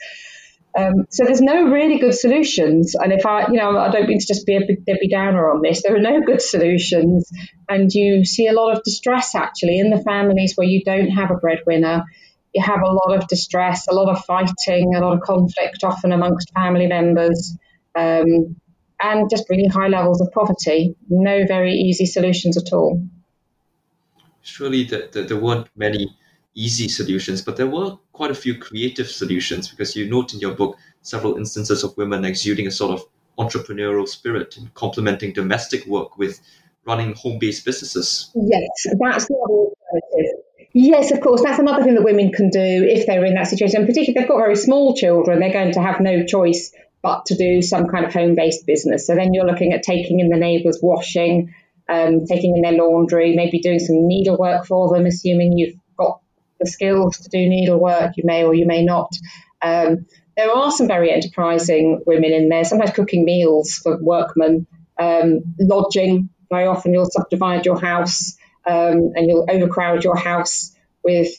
Um, so there's no really good solutions. And if I, you know, I don't mean to just be a big Debbie Downer on this. There are no good solutions. And you see a lot of distress actually in the families where you don't have a breadwinner. You have a lot of distress, a lot of fighting, a lot of conflict often amongst family members, um, and just really high levels of poverty. No very easy solutions at all. Surely the, the, there weren't many easy solutions, but there were quite a few creative solutions, because you note in your book several instances of women exuding a sort of entrepreneurial spirit and complementing domestic work with running home-based businesses. Yes, that's the other alternative. Yes, of course, that's another thing that women can do if they're in that situation. And particularly if they've got very small children, they're going to have no choice but to do some kind of home-based business. So then you're looking at taking in the neighbours' washing, um, taking in their laundry, maybe doing some needlework for them, assuming you've got the skills to do needlework. You may or you may not. Um, there are some very enterprising women in there, sometimes cooking meals for workmen, um, lodging. Very often you'll subdivide your house um, and you'll overcrowd your house with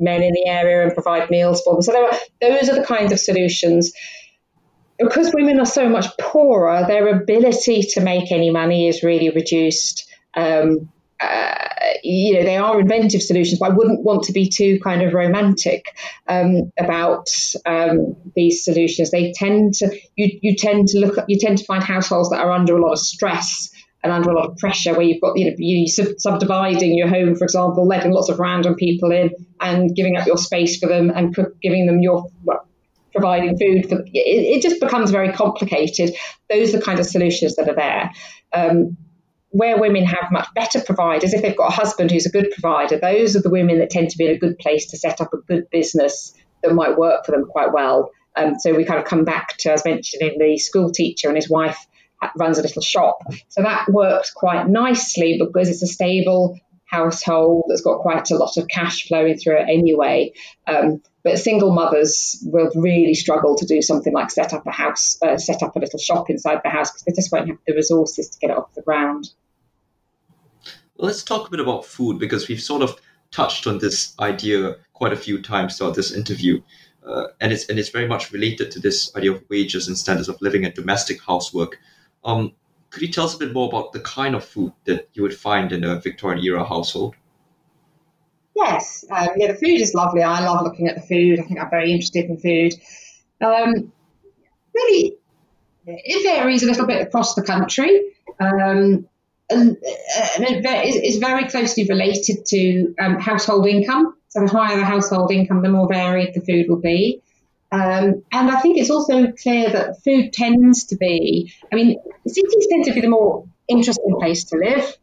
men in the area and provide meals for them. So there are, those are the kinds of solutions. Because women are so much poorer, their ability to make any money is really reduced. Um, uh, you know, they are inventive solutions, but I wouldn't want to be too kind of romantic um, about um, these solutions. They tend to you you tend to look at, you tend to find households that are under a lot of stress and under a lot of pressure, where you've got you know you sub- subdividing your home, for example, letting lots of random people in and giving up your space for them and cook, giving them your well, providing food for, it, it just becomes very complicated. Those are the kind of solutions that are there. Um, where women have much better providers, if they've got a husband who's a good provider, those are the women that tend to be in a good place to set up a good business that might work for them quite well. Um, so we kind of come back to, as mentioned, in the school teacher and his wife runs a little shop. So that works quite nicely because it's a stable household that's got quite a lot of cash flowing through it anyway. Um, but single mothers will really struggle to do something like set up a house, uh, set up a little shop inside the house, because they just won't have the resources to get it off the ground. Well, let's talk a bit about food, because we've sort of touched on this idea quite a few times throughout this interview. Uh, and it's and it's very much related to this idea of wages and standards of living and domestic housework. Um, could you tell us a bit more about the kind of food that you would find in a Victorian-era household? Yes. Um, yeah, the food is lovely. I love looking at the food. I think I'm very interested in food. Um, really, it varies a little bit across the country. Um, and it's very closely related to um, household income. So the higher the household income, the more varied the food will be. Um, and I think it's also clear that food tends to be, I mean, cities tend to be the more interesting place to live,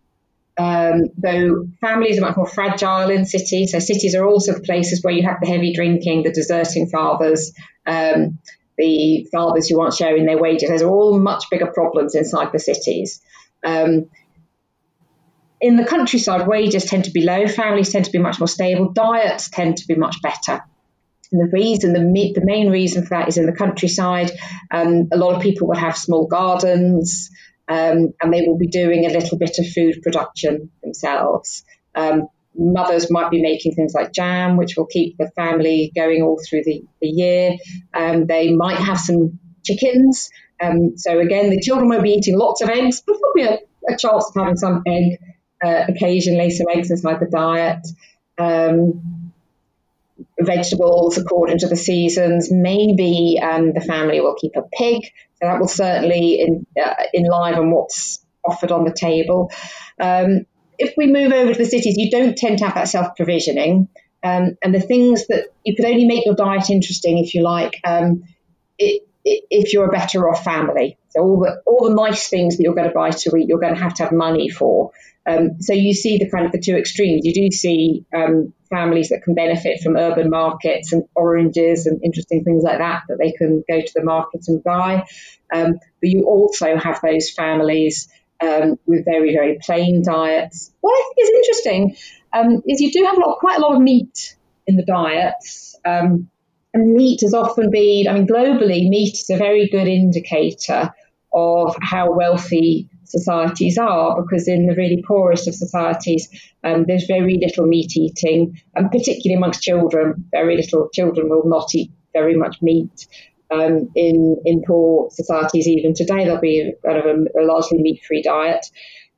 um, though families are much more fragile in cities. So cities are also the places where you have the heavy drinking, the deserting fathers, um, the fathers who aren't sharing their wages. Those are all much bigger problems inside the cities. Um, in the countryside, wages tend to be low, families tend to be much more stable, diets tend to be much better. And the reason, the, the main reason for that is in the countryside, um, a lot of people will have small gardens, um, and they will be doing a little bit of food production themselves. Um, mothers might be making things like jam, which will keep the family going all through the, the year. Um, they might have some chickens. Um, so again, the children won't be eating lots of eggs, but there'll be a, a chance of having some egg uh, occasionally. Some eggs is like a diet. Um, vegetables according to the seasons. Maybe um, the family will keep a pig, so that will certainly in, uh, enliven what's offered on the table. Um, if we move over to the cities, you don't tend to have that self-provisioning, um, and the things that you could only make your diet interesting, if you like, um, it, it, if you're a better off family. So all the all the nice things that you're going to buy to eat, you're going to have to have money for. Um, so you see the kind of the two extremes. You do see um, families that can benefit from urban markets and oranges and interesting things like that that they can go to the market and buy. Um, but you also have those families um, with very, very plain diets. What I think is interesting um, is you do have a lot, quite a lot of meat in the diets. Um, and meat has often been, I mean, globally, meat is a very good indicator of how wealthy societies are, because in the really poorest of societies, um, there's very little meat eating, and particularly amongst children, very little children will not eat very much meat. Um, in in poor societies, even today, there'll be kind of a, a largely meat-free diet.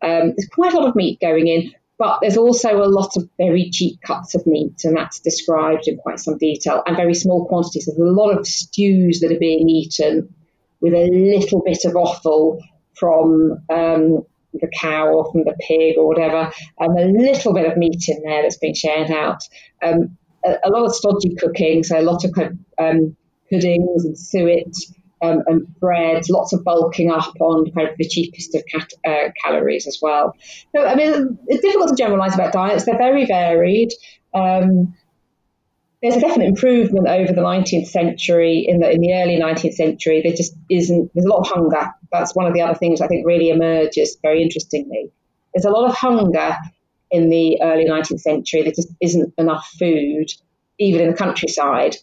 Um, there's quite a lot of meat going in, but there's also a lot of very cheap cuts of meat, and that's described in quite some detail, and very small quantities. There's a lot of stews that are being eaten with a little bit of offal from um, the cow or from the pig or whatever, and a little bit of meat in there that's being shared out. Um, a, a lot of stodgy cooking, so a lot of um, puddings and suet um, and bread, lots of bulking up on kind of the cheapest of cat, uh, calories as well. So, I mean, it's difficult to generalise about diets. They're very varied. Um, There's a definite improvement over the nineteenth century. In the in the early nineteenth century, there just isn't. There's a lot of hunger. That's one of the other things I think really emerges very interestingly. There's a lot of hunger in the early nineteenth century. There just isn't enough food, even in the countryside.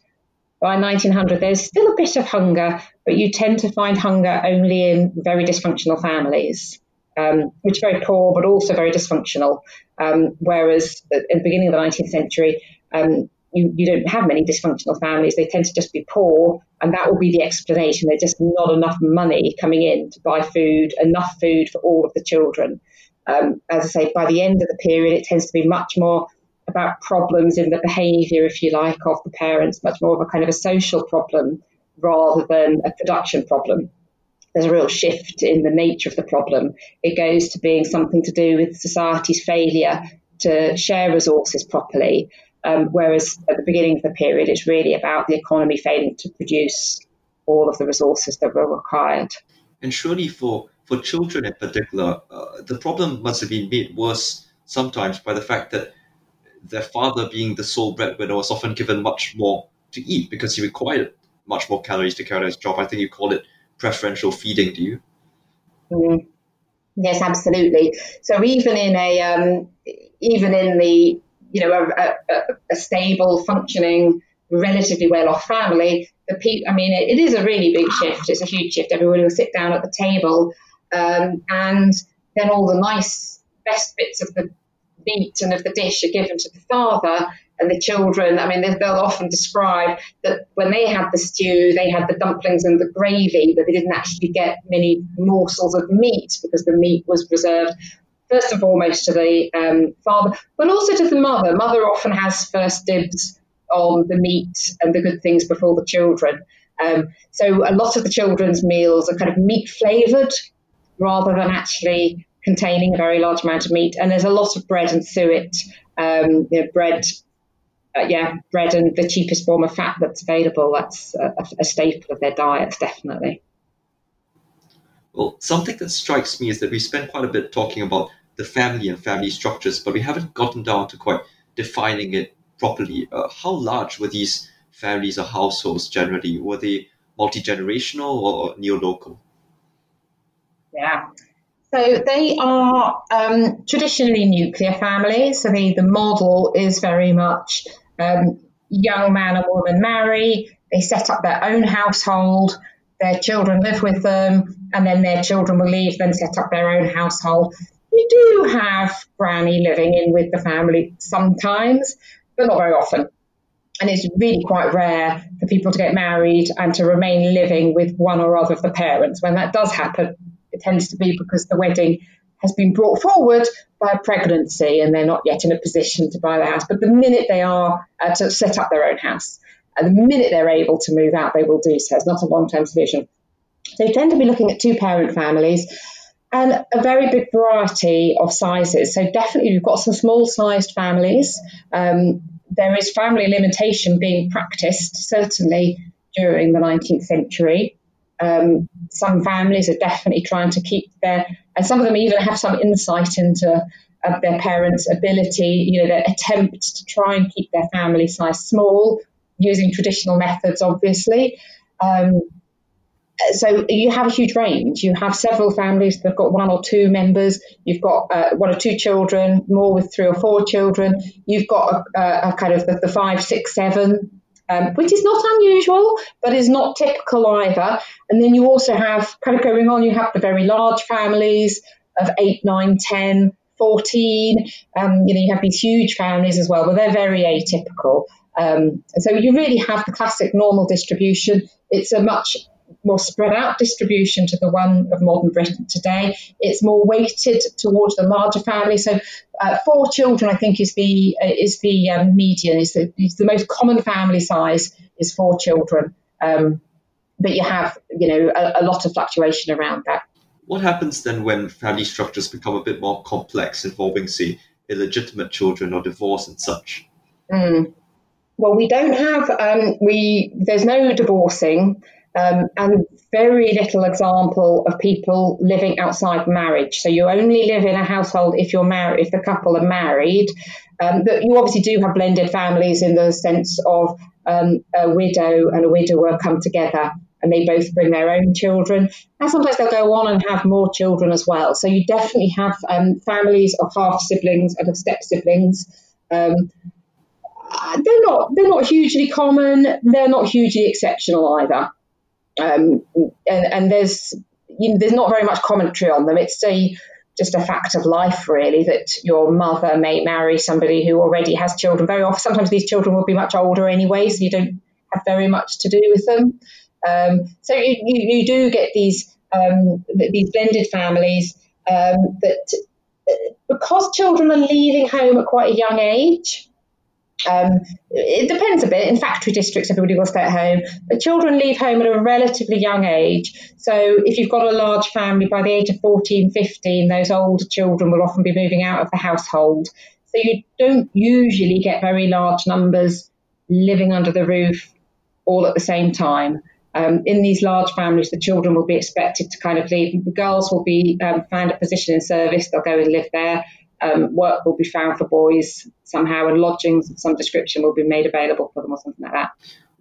By nineteen hundred, there's still a bit of hunger, but you tend to find hunger only in very dysfunctional families, um, which are very poor but also very dysfunctional. Um, whereas at the beginning of the nineteenth century, um, You, you don't have many dysfunctional families. They tend to just be poor, and that will be the explanation. There's just not enough money coming in to buy food, enough food for all of the children. Um, as I say, by the end of the period, it tends to be much more about problems in the behaviour, if you like, of the parents, much more of a kind of a social problem rather than a production problem. There's a real shift in the nature of the problem. It goes to being something to do with society's failure to share resources properly. Um, whereas at the beginning of the period, it's really about the economy failing to produce all of the resources that were required. And surely for, for children in particular, uh, the problem must have been made worse sometimes by the fact that their father, being the sole breadwinner, was often given much more to eat because he required much more calories to carry out his job. I think you call it preferential feeding, do you? Mm. Yes, absolutely. So even in a um, even in the you know, a, a, a stable, functioning, relatively well-off family, the pe- I mean, it, it is a really big shift. It's a huge shift. Everyone will sit down at the table, um, and then all the nice, best bits of the meat and of the dish are given to the father, and the children, I mean, they, they'll often describe that when they had the stew, they had the dumplings and the gravy, but they didn't actually get many morsels of meat because the meat was reserved first and foremost to the um, father, but also to the mother. Mother often has first dibs on the meat and the good things before the children. Um, so a lot of the children's meals are kind of meat flavoured rather than actually containing a very large amount of meat. And there's a lot of bread and suet, um, you know, bread, uh, yeah, bread and the cheapest form of fat that's available. That's a, a staple of their diets, definitely. Well, something that strikes me is that we spend quite a bit talking about the family and family structures, but we haven't gotten down to quite defining it properly. Uh, how large were these families or households generally? Were they multi-generational or neolocal? Yeah, so they are um, traditionally nuclear families. So the, the model is very much um, young man and woman marry, they set up their own household, their children live with them, and then their children will leave, then set up their own household. You do have granny living in with the family sometimes, but not very often. And it's really quite rare for people to get married and to remain living with one or other of the parents. When that does happen, it tends to be because the wedding has been brought forward by pregnancy and they're not yet in a position to buy the house. But the minute they are uh, to set up their own house, and the minute they're able to move out, they will do so. It's not a long-term solution. They tend to be looking at two-parent families and a very big variety of sizes. So definitely you've got some small-sized families. Um, there is family limitation being practiced, certainly during the nineteenth century. Um, some families are definitely trying to keep their, and some of them even have some insight into uh, their parents' ability, you know, their attempt to try and keep their family size small, using traditional methods, obviously. Um, so you have a huge range. You have several families that have got one or two members. You've got uh, one or two children, more with three or four children. You've got a, a, a kind of the, the five, six, seven, um, which is not unusual, but is not typical either. And then you also have kind of going on, you have the very large families of eight, nine, ten, fourteen. Um, you know, you have these huge families as well, but they're very atypical. Um, so you really have the classic normal distribution. It's a much more spread out distribution to the one of modern Britain today. It's more weighted towards the larger family. So uh, four children, I think, is the uh, is the um, median. Is the, is the most common family size is four children. Um, but you have, you know, a, a lot of fluctuation around that. What happens then when family structures become a bit more complex, involving, say, illegitimate children or divorce and such? Mm. Well, we don't have, um, we there's no divorcing um, and very little example of people living outside marriage. So you only live in a household if you're married, if the couple are married. Um, but you obviously do have blended families in the sense of um, a widow and a widower come together and they both bring their own children. And sometimes they'll go on and have more children as well. So you definitely have um, families of half siblings and of step siblings. Um, They're not. They're not hugely common. They're not hugely exceptional either. Um, and, and there's, you know, there's not very much commentary on them. It's a just a fact of life, really, that your mother may marry somebody who already has children. Very often, sometimes these children will be much older anyway, so you don't have very much to do with them. Um, so you, you, you do get these um, these blended families um, that, because children are leaving home at quite a young age. Um, it depends a bit. In factory districts, everybody will stay at home. But children leave home at a relatively young age. So if you've got a large family, by the age of fourteen, fifteen, those older children will often be moving out of the household. So you don't usually get very large numbers living under the roof all at the same time. Um, in these large families, the children will be expected to kind of leave. The girls will be um, found a position in service. They'll go and live there. Um, work will be found for boys somehow, and lodgings of some description will be made available for them or something like that.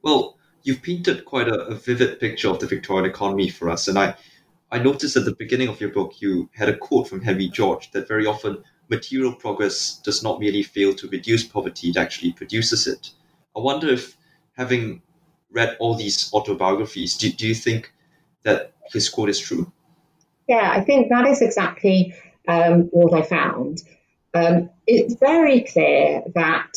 Well, you've painted quite a, a vivid picture of the Victorian economy for us. And I, I noticed at the beginning of your book, you had a quote from Henry George that very often material progress does not merely fail to reduce poverty, it actually produces it. I wonder if, having read all these autobiographies, do, do you think that his quote is true? Yeah, I think that is exactly Um, what I found. Um, it's very clear that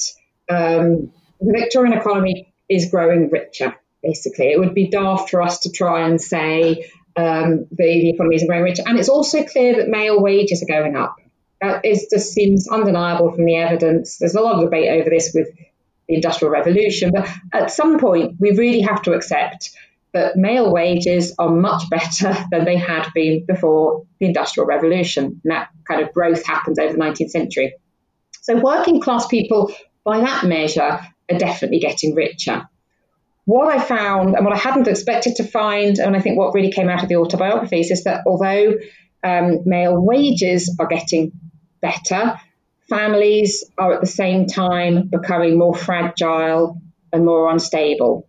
um, the Victorian economy is growing richer, basically. It would be daft for us to try and say um, the, the economy isn't growing richer. And it's also clear that male wages are going up. That is, just seems undeniable from the evidence. There's a lot of debate over this with the Industrial Revolution, but at some point we really have to accept that male wages are much better than they had been before the Industrial Revolution. And that kind of growth happens over the nineteenth century. So working class people, by that measure, are definitely getting richer. What I found, and what I hadn't expected to find, and I think what really came out of the autobiographies, is that although um, male wages are getting better, families are at the same time becoming more fragile and more unstable.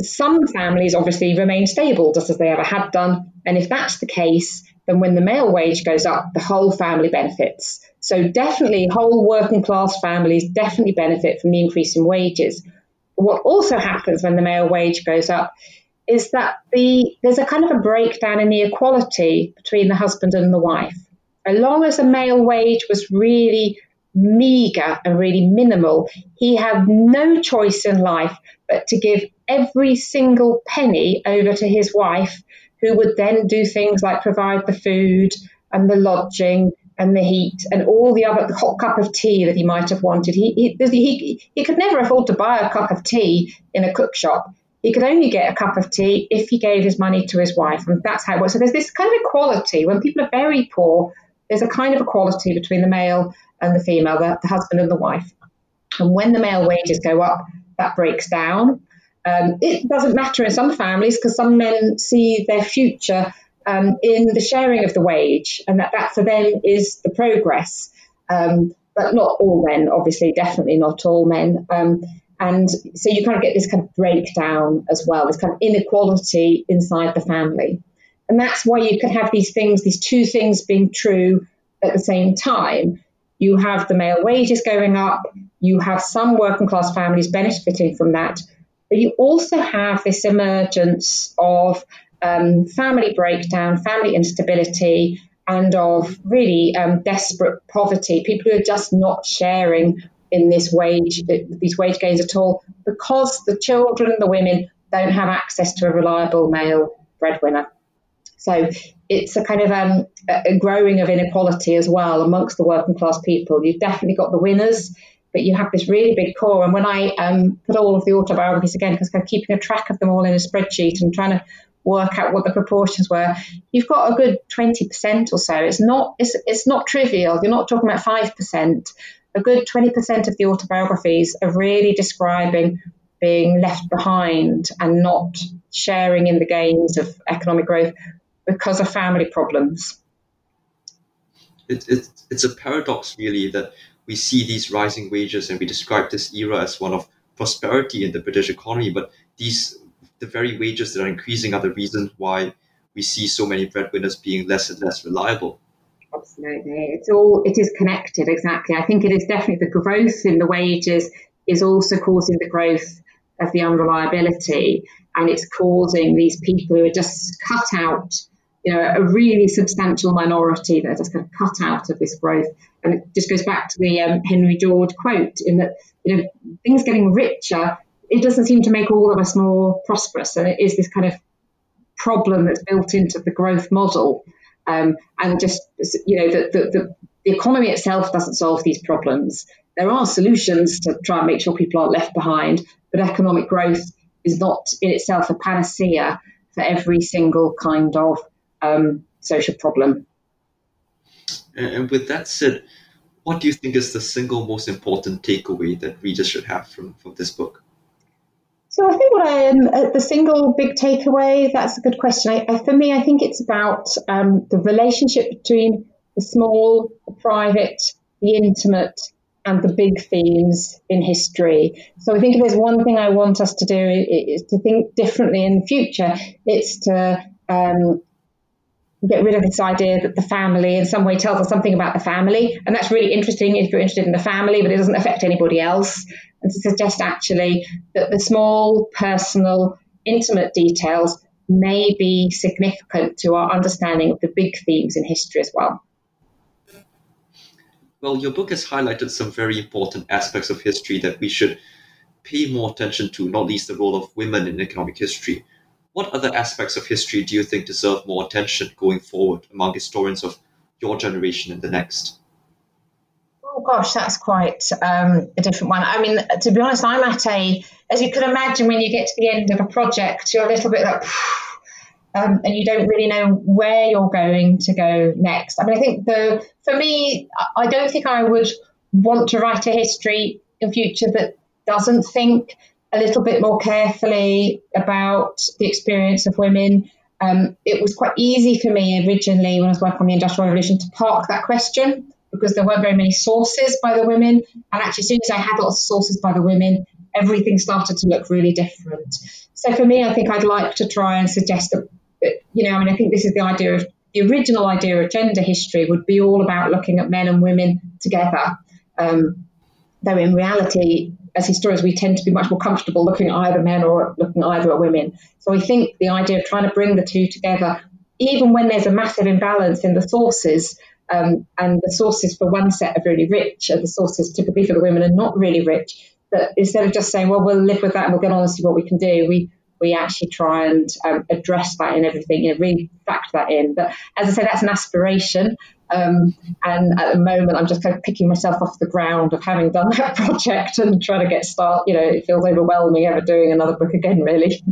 Some families obviously remain stable, just as they ever had done. And if that's the case, then when the male wage goes up, the whole family benefits. So definitely whole working class families definitely benefit from the increase in wages. What also happens when the male wage goes up is that the there's a kind of a breakdown in the equality between the husband and the wife. As long as the male wage was really meager and really minimal, he had no choice in life but to give every single penny over to his wife, who would then do things like provide the food and the lodging and the heat and all the other the hot cup of tea that he might have wanted. He, he, he, he could never afford to buy a cup of tea in a cook shop. He could only get a cup of tea if he gave his money to his wife. And that's how it was. So there's this kind of equality. When people are very poor, there's a kind of equality between the male and the female, the, the husband and the wife. And when the male wages go up, that breaks down. Um, it doesn't matter in some families because some men see their future um, in the sharing of the wage, and that, that for them is the progress. Um, but not all men, obviously, definitely not all men. Um, and so you kind of get this kind of breakdown as well, this kind of inequality inside the family. And that's why you can have these things, these two things being true at the same time. You have the male wages going up, you have some working class families benefiting from that, but you also have this emergence of um, family breakdown, family instability, and of really um, desperate poverty, people who are just not sharing in this wage, these wage gains at all, because the children and the women don't have access to a reliable male breadwinner. So it's a kind of um, a growing of inequality as well amongst the working class people. You've definitely got the winners, but you have this really big core. And when I um, put all of the autobiographies again, because I'm keeping a track of them all in a spreadsheet and trying to work out what the proportions were, you've got a good twenty percent or so. It's not it's it's not trivial. You're not talking about five percent. A good twenty percent of the autobiographies are really describing being left behind and not sharing in the gains of economic growth because of family problems. It, it, it's a paradox, really, that we see these rising wages and we describe this era as one of prosperity in the British economy, but these the very wages that are increasing are the reason why we see so many breadwinners being less and less reliable. Absolutely. It's all, it is connected, exactly. I think it is definitely the growth in the wages is also causing the growth of the unreliability, and it's causing these people who are just cut out, you know, a really substantial minority that are just kind of cut out of this growth. And it just goes back to the um, Henry George quote in that, you know, things getting richer, it doesn't seem to make all of us more prosperous. And it is this kind of problem that's built into the growth model. Um, and just, you know, the, the, the economy itself doesn't solve these problems. There are solutions to try and make sure people aren't left behind, but economic growth is not in itself a panacea for every single kind of um, social problem. And with that said, what do you think is the single most important takeaway that readers should have from, from this book? So I think what I am, um, the single big takeaway, that's a good question. I, I, for me, I think it's about um, the relationship between the small, the private, the intimate, and the big themes in history. So I think if there's one thing I want us to do is to think differently in the future, it's to um, get rid of this idea that the family in some way tells us something about the family. And that's really interesting if you're interested in the family, but it doesn't affect anybody else. And to suggest actually that the small, personal, intimate details may be significant to our understanding of the big themes in history as well. Well, your book has highlighted some very important aspects of history that we should pay more attention to, not least the role of women in economic history. What other aspects of history do you think deserve more attention going forward among historians of your generation and the next? Oh, gosh, that's quite um, a different one. I mean, to be honest, I'm at a, as you can imagine, when you get to the end of a project, you're a little bit like, Um, and you don't really know where you're going to go next. I mean, I think the for me, I don't think I would want to write a history in future that doesn't think a little bit more carefully about the experience of women. Um, it was quite easy for me originally when I was working on the Industrial Revolution to park that question because there weren't very many sources by the women. And actually, as soon as I had lots of sources by the women, everything started to look really different. So for me, I think I'd like to try and suggest that, you know, I mean, I think this is the idea of the original idea of gender history would be all about looking at men and women together, um, though in reality, as historians, we tend to be much more comfortable looking at either men or looking either at women. So I think the idea of trying to bring the two together, even when there's a massive imbalance in the sources, um, and the sources for one set are really rich and the sources typically for the women are not really rich, that instead of just saying, well, we'll live with that and we'll get on and see what we can do, we we actually try and um, address that in everything, you know, really factor that in. But as I say, that's an aspiration. Um, and at the moment, I'm just kind of picking myself off the ground of having done that project and trying to get started. You know, it feels overwhelming ever doing another book again, really.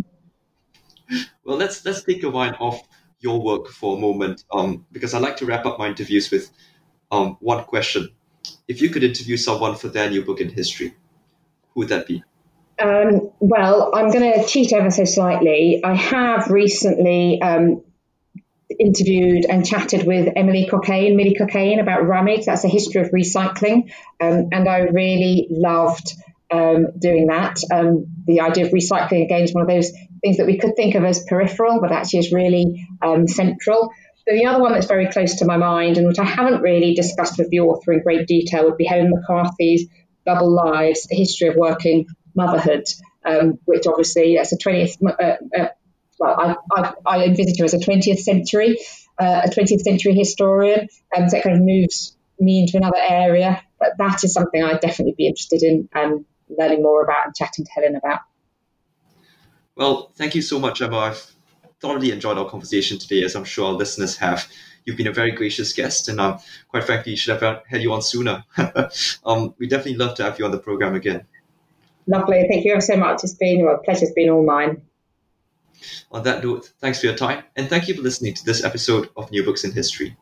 Well, let's let's take a wine off your work for a moment, um, because I like to wrap up my interviews with um, one question. If you could interview someone for their new book in history, who would that be? Um, well, I'm going to cheat ever so slightly. I have recently um, interviewed and chatted with Emily Cocaine, Millie Cocaine, about rummage. That's a history of recycling. Um, and I really loved um, doing that. Um, the idea of recycling, again, is one of those things that we could think of as peripheral, but actually is really um, central. But the other one that's very close to my mind and which I haven't really discussed with the author in great detail would be Helen McCarthy's Double Lives, the history of working motherhood, um, which obviously as a twentieth, uh, uh, well, I, I, I envisage her as a twentieth century, uh, a twentieth century historian, and um, so it kind of moves me into another area. But that is something I'd definitely be interested in and learning more about and chatting to Helen about. Well, thank you so much, Emma. I've thoroughly enjoyed our conversation today, as I'm sure our listeners have. You've been a very gracious guest, and um, quite frankly, you should have had you on sooner. um, we definitely love to have you on the program again. Lovely. Thank you ever so much. It's been, well, pleasure's been all mine. On that note, thanks for your time, and thank you for listening to this episode of New Books in History.